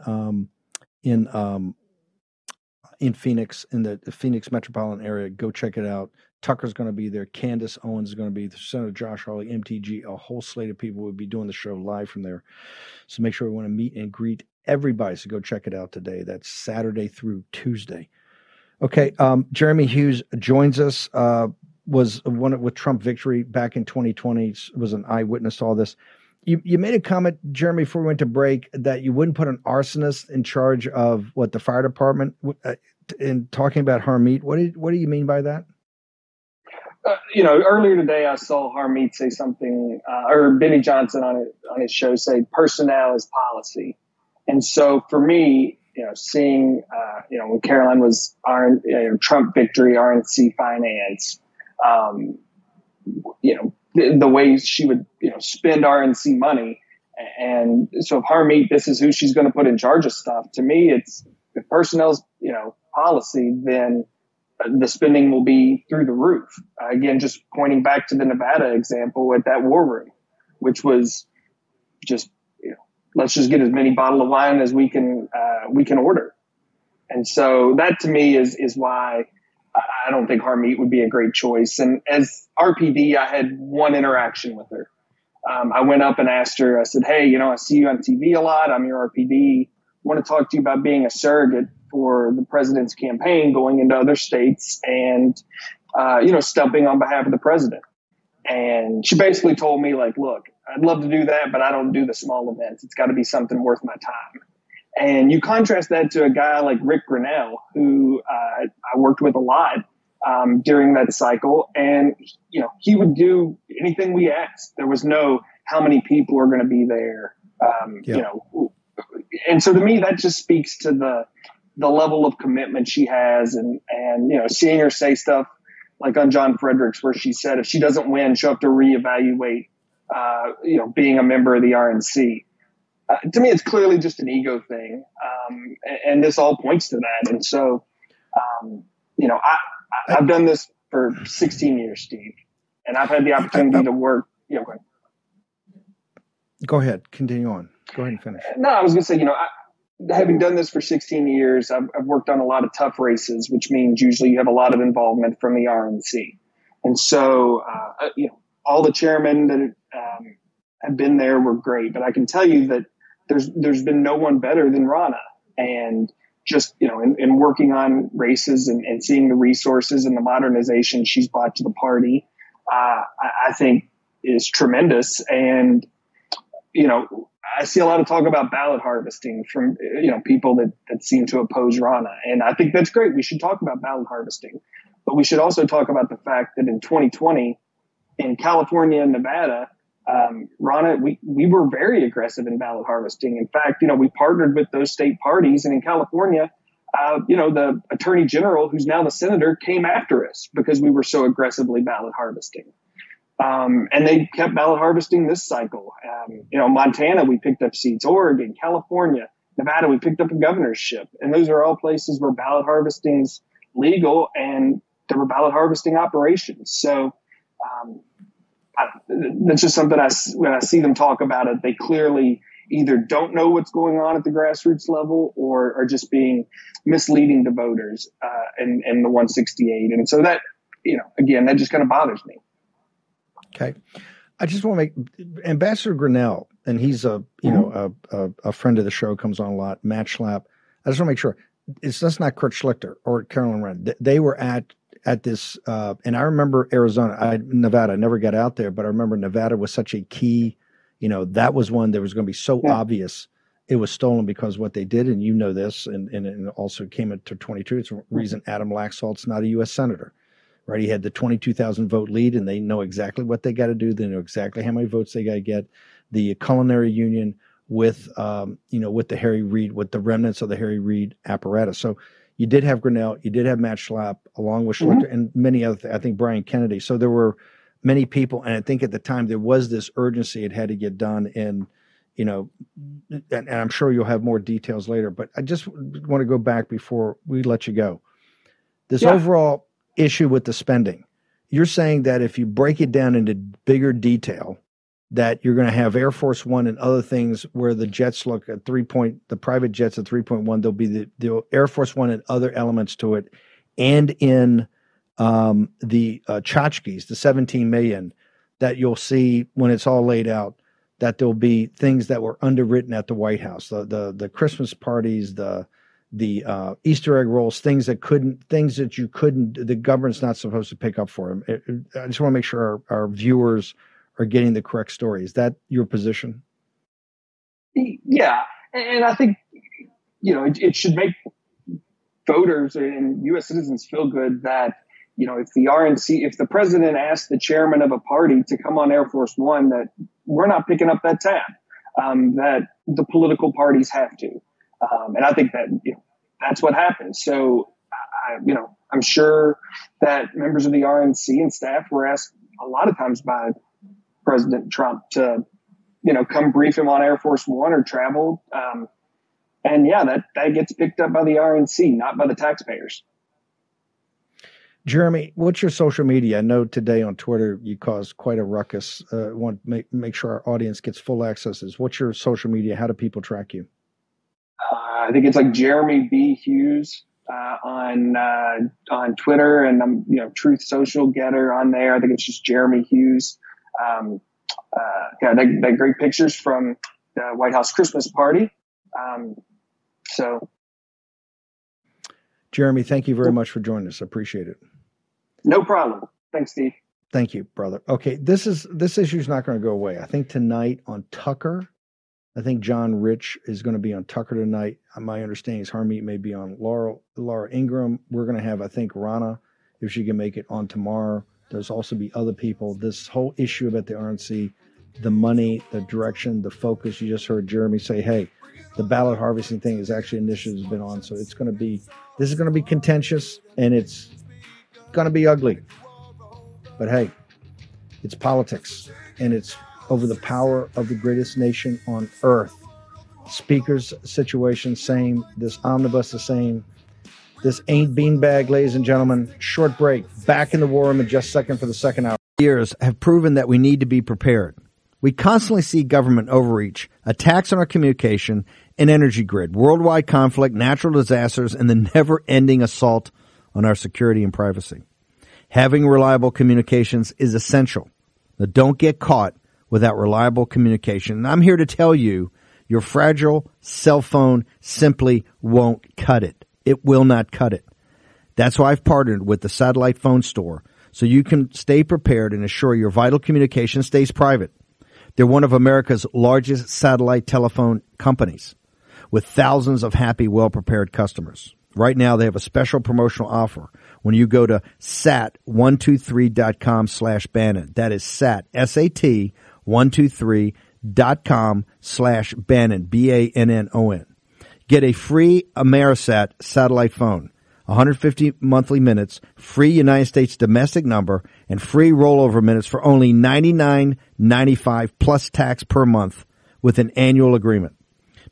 Phoenix, in the Phoenix metropolitan area. Go check it out. Tucker's going to be there. Candace Owens is going to be there. Senator Josh Hawley, MTG, a whole slate of people will be doing the show live from there. So make sure we want to meet and greet everybody. So go check it out today. That's Saturday through Tuesday. Okay, Jeremy Hughes joins us. Was one with Trump Victory back in 2020. Was an eyewitness to all this. You made a comment, Jeremy, before we went to break, that you wouldn't put an arsonist in charge of the fire department. In talking about Harmeet, what do you mean by that? Earlier today I saw Harmeet say something, or Benny Johnson on his show say, "Personnel is policy," and so for me, seeing, when Caroline was Trump Victory, RNC Finance, the way she would, spend RNC money. And so if Harmeet, this is who she's going to put in charge of stuff. To me, it's if personnel's, policy, then the spending will be through the roof. Again, just pointing back to the Nevada example at that war room, which was just, let's just get as many bottle of wine as we can order. And so that to me is why I don't think Harmeet would be a great choice. And as RPD, I had one interaction with her. I went up and asked her, I said, "Hey, I see you on TV a lot. I'm your RPD. I want to talk to you about being a surrogate for the president's campaign, going into other states and, stumping on behalf of the president." And she basically told me, "Look, I'd love to do that, but I don't do the small events. It's got to be something worth my time." And you contrast that to a guy like Rick Grenell, who I worked with a lot during that cycle. And, he would do anything we asked. There was no how many people are going to be there, And so to me, that just speaks to the level of commitment she has. And seeing her say stuff like on John Frederick's, where she said, if she doesn't win, she'll have to reevaluate, being a member of the RNC. To me, it's clearly just an ego thing, and this all points to that. And so, I've done this for 16 years, Steve, and I've had the opportunity to work. Go ahead. Continue on. Go ahead and finish. No, I was going to say, having done this for 16 years, I've worked on a lot of tough races, which means usually you have a lot of involvement from the RNC. And so, all the chairmen that have been there were great, but I can tell you that there's been no one better than Ronna. And just, in working on races and seeing the resources and the modernization she's brought to the party, I think is tremendous. And, I see a lot of talk about ballot harvesting from, people that seem to oppose Ronna. And I think that's great. We should talk about ballot harvesting, but we should also talk about the fact that in 2020 in California and Nevada, Ronna, we were very aggressive in ballot harvesting. In fact, we partnered with those state parties, and in California, the attorney general, who's now the senator, came after us because we were so aggressively ballot harvesting. And they kept ballot harvesting this cycle. Montana, we picked up seats, Oregon, California, Nevada, we picked up a governorship. And those are all places where ballot harvesting's legal and there were ballot harvesting operations. So that's just something when I see them talk about it, they clearly either don't know what's going on at the grassroots level or are just being misleading to voters and the 168. And so that, again, that just kind of bothers me. Okay. I just want to make Ambassador Grenell, and he's a friend of the show, comes on a lot, Matt Schlapp. I just want to make sure that's not Kurt Schlichter or Caroline Wren. They were at this, and I remember Nevada, I never got out there, but I remember Nevada was such a key, that was one that was going to be so obvious it was stolen because what they did, and this, and also came into 22. It's the reason Adam Laxalt's not a U.S. senator. Right, he had the 22,000 vote lead, and they know exactly what they got to do. They know exactly how many votes they got to get. The culinary union with the Harry Reid, with the remnants of the Harry Reid apparatus. So you did have Grenell, you did have Matt Schlapp, along with Schlichter and many other. I think Brian Kennedy. So there were many people, and I think at the time there was this urgency; it had to get done. And and I'm sure you'll have more details later. But I just want to go back before we let you go. This overall issue with the spending. You're saying that if you break it down into bigger detail, that you're going to have Air Force One and other things where the jets look at the private jets at 3.1, there'll be the Air Force One and other elements to it. And in the tchotchkes, the 17 million that you'll see when it's all laid out, that there'll be things that were underwritten at the White House, the Christmas parties, the Easter egg rolls, the government's not supposed to pick up for them. I just want to make sure our viewers are getting the correct story. Is that your position? Yeah. And I think, it should make voters and U.S. citizens feel good that, if the president asked the chairman of a party to come on Air Force One, that we're not picking up that tab, that the political parties have to. And I think that that's what happened. So, I'm sure that members of the RNC and staff were asked a lot of times by President Trump to, come brief him on Air Force One or travel. That gets picked up by the RNC, not by the taxpayers. Jeremy, what's your social media? I know today on Twitter you caused quite a ruckus. Want to make sure our audience gets full access. What's your social media? How do people track you? I think it's like Jeremy B. Hughes on Twitter, and I'm Truth Social Getter on there. I think it's just Jeremy Hughes. That great pictures from the White House Christmas party. Jeremy, thank you very much for joining us. I appreciate it. No problem. Thanks, Steve. Thank you, brother. Okay, this issue's not going to go away. I think tonight on Tucker. I think John Rich is going to be on Tucker tonight. My understanding is Harmeet may be on Laura Ingraham. We're going to have, I think, Ronna, if she can make it, on tomorrow. There's also be other people. This whole issue about the RNC, the money, the direction, the focus. You just heard Jeremy say, hey, the ballot harvesting thing is actually an issue that's been on. So this is going to be contentious, and it's going to be ugly. But hey, it's politics, and it's over the power of the greatest nation on earth. Speaker's situation, same. This omnibus, the same. This ain't beanbag, ladies and gentlemen. Short break. Back in the war room in just a second for the second hour. Years have proven that we need to be prepared. We constantly see government overreach, attacks on our communication and energy grid, worldwide conflict, natural disasters, and the never-ending assault on our security and privacy. Having reliable communications is essential. Now, don't get caught without reliable communication. And I'm here to tell you, your fragile cell phone simply won't cut it. It will not cut it. That's why I've partnered with the Satellite Phone Store, so you can stay prepared and assure your vital communication stays private. They're one of America's largest satellite telephone companies, with thousands of happy, well-prepared customers. Right now, they have a special promotional offer. When you go to sat123.com/Bannon, that is sat, S-A-T, 123.com/Bannon, B-A-N-N-O-N. Get a free Amerisat satellite phone, 150 monthly minutes, free United States domestic number, and free rollover minutes for only $99.95 plus tax per month with an annual agreement.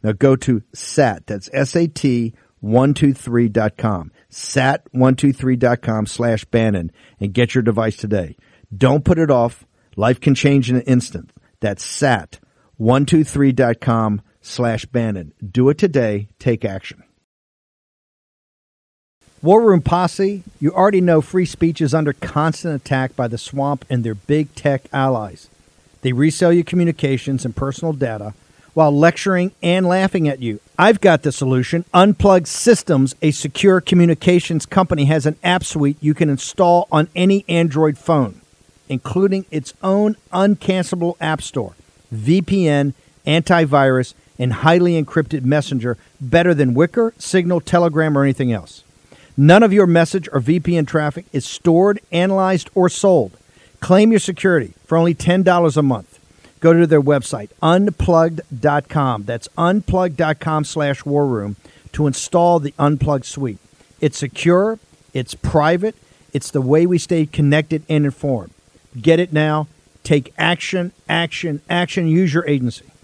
Now go to SAT, that's SAT123.com, SAT123.com/Bannon, and get your device today. Don't put it off. Life can change in an instant. That's SAT123.com/Bannon. Do it today. Take action. War Room Posse, you already know free speech is under constant attack by the swamp and their big tech allies. They resell your communications and personal data while lecturing and laughing at you. I've got the solution. Unplug Systems, a secure communications company, has an app suite you can install on any Android phone, including its own uncancelable app store, VPN, antivirus, and highly encrypted messenger, better than Wicker, Signal, Telegram, or anything else. None of your message or VPN traffic is stored, analyzed, or sold. Claim your security for only $10 a month. Go to their website, unplugged.com. That's unplugged.com/warroom to install the Unplugged suite. It's secure. It's private. It's the way we stay connected and informed. Get it now. Take action, action, action. Use your agency.